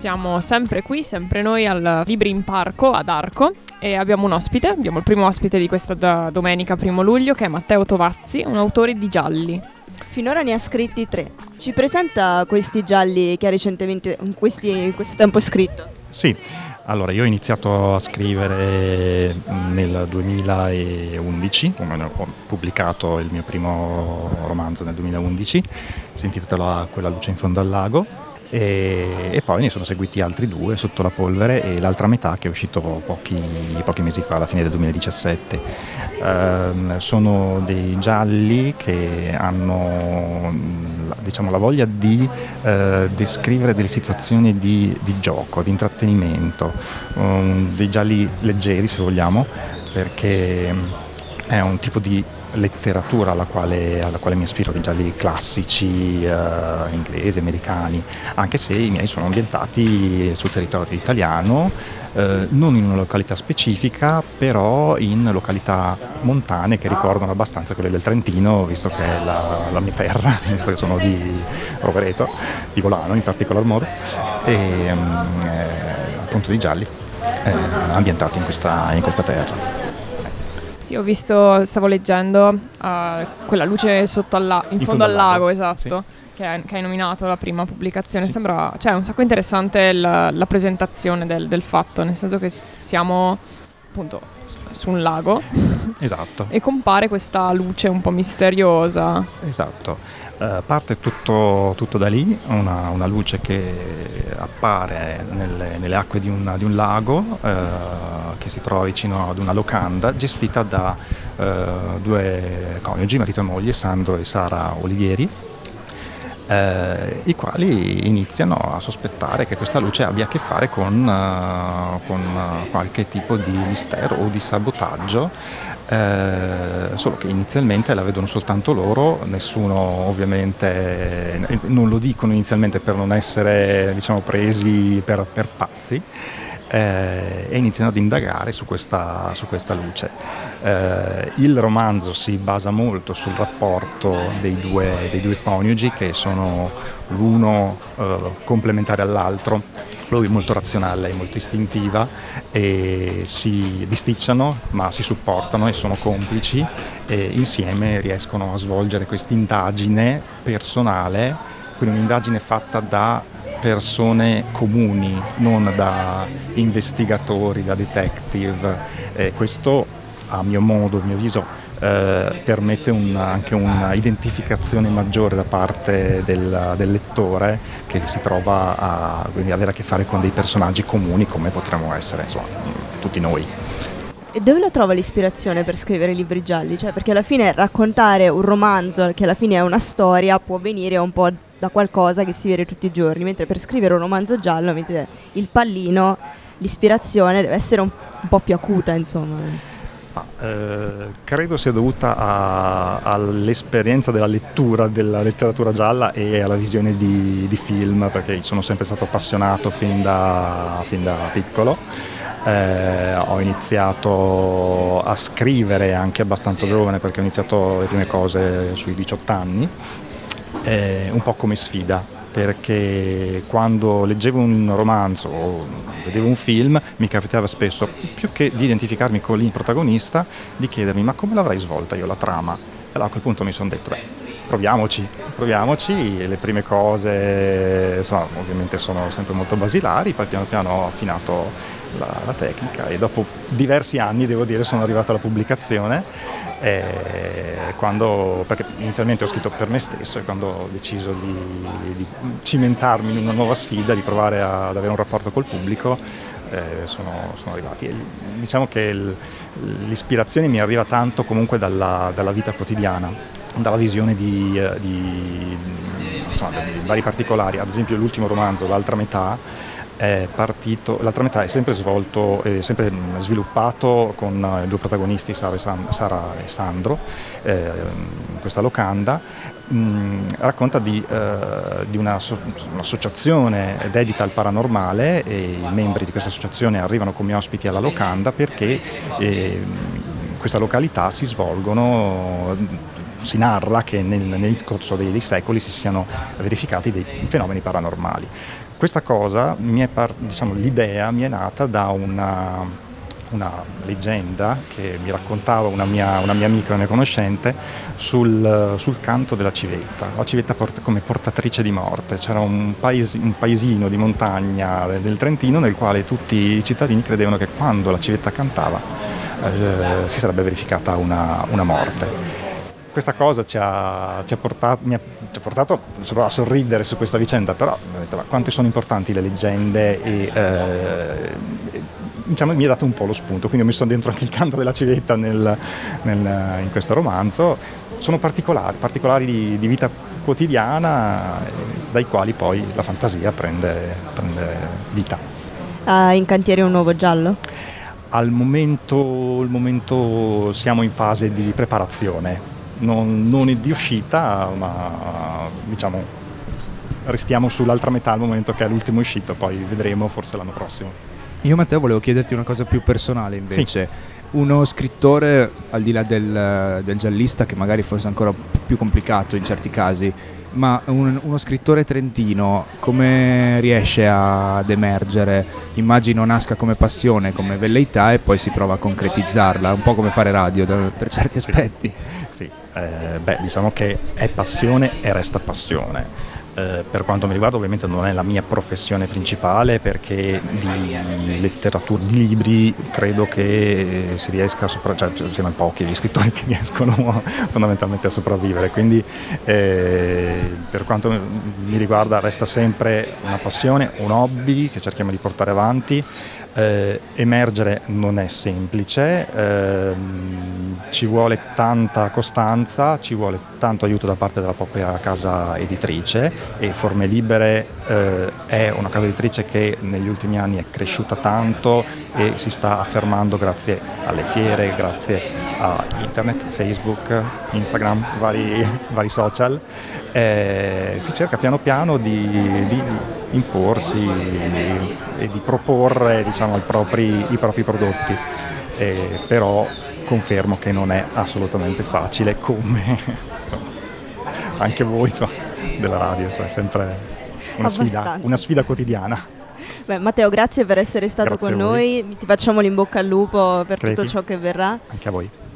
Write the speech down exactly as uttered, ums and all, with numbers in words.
siamo sempre qui, sempre noi al Libri in Parco ad Arco e abbiamo un ospite, abbiamo il primo ospite di questa domenica primo luglio che è Matteo Tovazzi, un autore di gialli. Finora ne ha scritti tre. Ci presenta questi gialli che ha recentemente, in, questi, in questo tempo scritto? Sì, allora io ho iniziato a scrivere nel duemilaundici, ho pubblicato il mio primo romanzo nel duemilaundici, si intitola Quella luce in fondo al lago, e, e poi ne sono seguiti altri due, Sotto la polvere e l'altra metà, che è uscito pochi, pochi mesi fa, alla fine del duemiladiciassette. Ehm, sono dei gialli che hanno, diciamo, la voglia di eh, descrivere delle situazioni di, di gioco, di intrattenimento, um, dei gialli leggeri se vogliamo, perché è un tipo di letteratura alla quale, alla quale mi ispiro, i gialli classici eh, inglesi, americani, anche se i miei sono ambientati sul territorio italiano, eh, non in una località specifica, però in località montane che ricordano abbastanza quelle del Trentino, visto che è la, la mia terra, visto che sono di Rovereto, di Volano in particolar modo, e eh, appunto dei gialli eh, ambientati in questa, in questa terra. Sì, ho visto, stavo leggendo uh, Quella luce sotto al la- in, in fondo, fondo al lago, lago esatto, sì. che, è, che hai nominato la prima pubblicazione. Sì. Sembra, cioè, un sacco interessante la, la presentazione del, del fatto, nel senso che siamo appunto su un lago. Esatto. E compare questa luce un po' misteriosa. Esatto. Uh, parte tutto, tutto da lì, una, una luce che appare nelle, nelle acque di un, di un lago uh, che si trova vicino ad una locanda gestita da uh, due coniugi, marito e moglie, Sandro e Sara Olivieri, uh, i quali iniziano a sospettare che questa luce abbia a che fare con, uh, con qualche tipo di mistero o di sabotaggio. Eh, solo che inizialmente la vedono soltanto loro, nessuno ovviamente, eh, non lo dicono inizialmente per non essere, diciamo, presi per, per pazzi, eh, e iniziano ad indagare su questa, su questa luce. Eh, il romanzo si basa molto sul rapporto dei due, dei due coniugi, che sono l'uno eh, complementare all'altro. Lui è molto razionale, è molto istintiva e si bisticciano ma si supportano e sono complici e insieme riescono a svolgere questa indagine personale, quindi un'indagine fatta da persone comuni, non da investigatori, da detective. E questo, a mio modo, a mio avviso, Eh, permette un, anche un'identificazione maggiore da parte del, del lettore, che si trova a quindi avere a che fare con dei personaggi comuni come potremmo essere, insomma, tutti noi. E dove la trova l'ispirazione per scrivere libri gialli? Cioè, perché alla fine raccontare un romanzo che alla fine è una storia può venire un po' da qualcosa che si vede tutti i giorni, mentre per scrivere un romanzo giallo, mentre il pallino, l'ispirazione deve essere un, un po' più acuta, insomma. Ah, eh, credo sia dovuta a, all'esperienza della lettura della letteratura gialla e alla visione di, di film, perché sono sempre stato appassionato fin da, fin da piccolo. Eh, ho iniziato a scrivere anche abbastanza giovane, perché ho iniziato le prime cose sui diciotto anni, eh, un po' come sfida, perché quando leggevo un romanzo o vedevo un film mi capitava spesso, più che di identificarmi con il protagonista, di chiedermi ma come l'avrei svolta io la trama. Allora a quel punto mi sono detto beh, proviamoci, proviamoci, e le prime cose, insomma, ovviamente sono sempre molto basilari, poi piano piano ho affinato la, la tecnica e dopo diversi anni, devo dire, sono arrivato alla pubblicazione, eh, quando, perché inizialmente ho scritto per me stesso e quando ho deciso di, di cimentarmi in una nuova sfida, di provare a, ad avere un rapporto col pubblico, eh, sono, sono arrivati. E diciamo che il, l'ispirazione mi arriva tanto comunque dalla, dalla vita quotidiana, dalla visione di, di, insomma, di vari particolari. Ad esempio l'ultimo romanzo, l'altra metà, è partito, l'altra metà è sempre svolto, è sempre sviluppato con i due protagonisti, Sara e, San, Sara e Sandro, eh, in questa locanda. Mh, racconta di, eh, di una so, un'associazione dedita al paranormale, e i membri di questa associazione arrivano come ospiti alla locanda perché eh, in questa località si svolgono... si narra che nel, nel corso dei, dei secoli si siano verificati dei fenomeni paranormali. Questa cosa, mi è par- diciamo, l'idea mi è nata da una, una leggenda che mi raccontava una mia, una mia amica, una mia conoscente, sul, sul canto della civetta, la civetta port- come portatrice di morte. C'era un, paes- un paesino di montagna del Trentino nel quale tutti i cittadini credevano che quando la civetta cantava eh, si sarebbe verificata una, una morte. Questa cosa ci ha, ci ha portato, mi ha, ci ha portato a sorridere su questa vicenda, però ho detto, ma quanto sono importanti le leggende e, eh, e diciamo, mi ha dato un po' lo spunto, quindi ho messo dentro anche il canto della civetta nel, nel, in questo romanzo. Sono particolari, particolari di, di vita quotidiana eh, dai quali poi la fantasia prende, prende vita. Ha in cantiere un nuovo giallo? Al momento, al momento siamo in fase di preparazione. Non, non è di uscita, ma diciamo restiamo sull'altra metà al momento, che è l'ultimo uscito, poi vedremo, forse l'anno prossimo. Io, Matteo, volevo chiederti una cosa più personale invece. Sì. Uno scrittore, al di là del, del giallista, che magari forse è ancora più complicato in certi casi, ma un, uno scrittore trentino come riesce ad emergere? Immagino nasca come passione, come velleità, e poi si prova a concretizzarla, un po' come fare radio per certi aspetti. Sì, sì. Eh, beh, diciamo che è passione e resta passione. Eh, per quanto mi riguarda, ovviamente non è la mia professione principale, perché di letteratura, di libri, credo che si riesca a sopravvivere, cioè siamo pochi gli scrittori che riescono fondamentalmente a sopravvivere, quindi eh, per quanto mi riguarda resta sempre una passione, un hobby che cerchiamo di portare avanti. Eh, emergere non è semplice, eh, ci vuole tanta costanza, ci vuole tanto aiuto da parte della propria casa editrice, e Forme Libere eh, è una casa editrice che negli ultimi anni è cresciuta tanto e si sta affermando grazie alle fiere, grazie a internet, Facebook, Instagram, vari, vari social. Eh, si cerca piano piano di, di imporsi e di proporre, diciamo, i propri, i propri prodotti, eh, però confermo che non è assolutamente facile, come insomma, anche voi, insomma, della radio, insomma, è sempre una sfida, una sfida quotidiana. Beh, Matteo, grazie per essere stato grazie con noi, ti facciamo l'in bocca al lupo per Credi. tutto ciò che verrà. Anche a voi.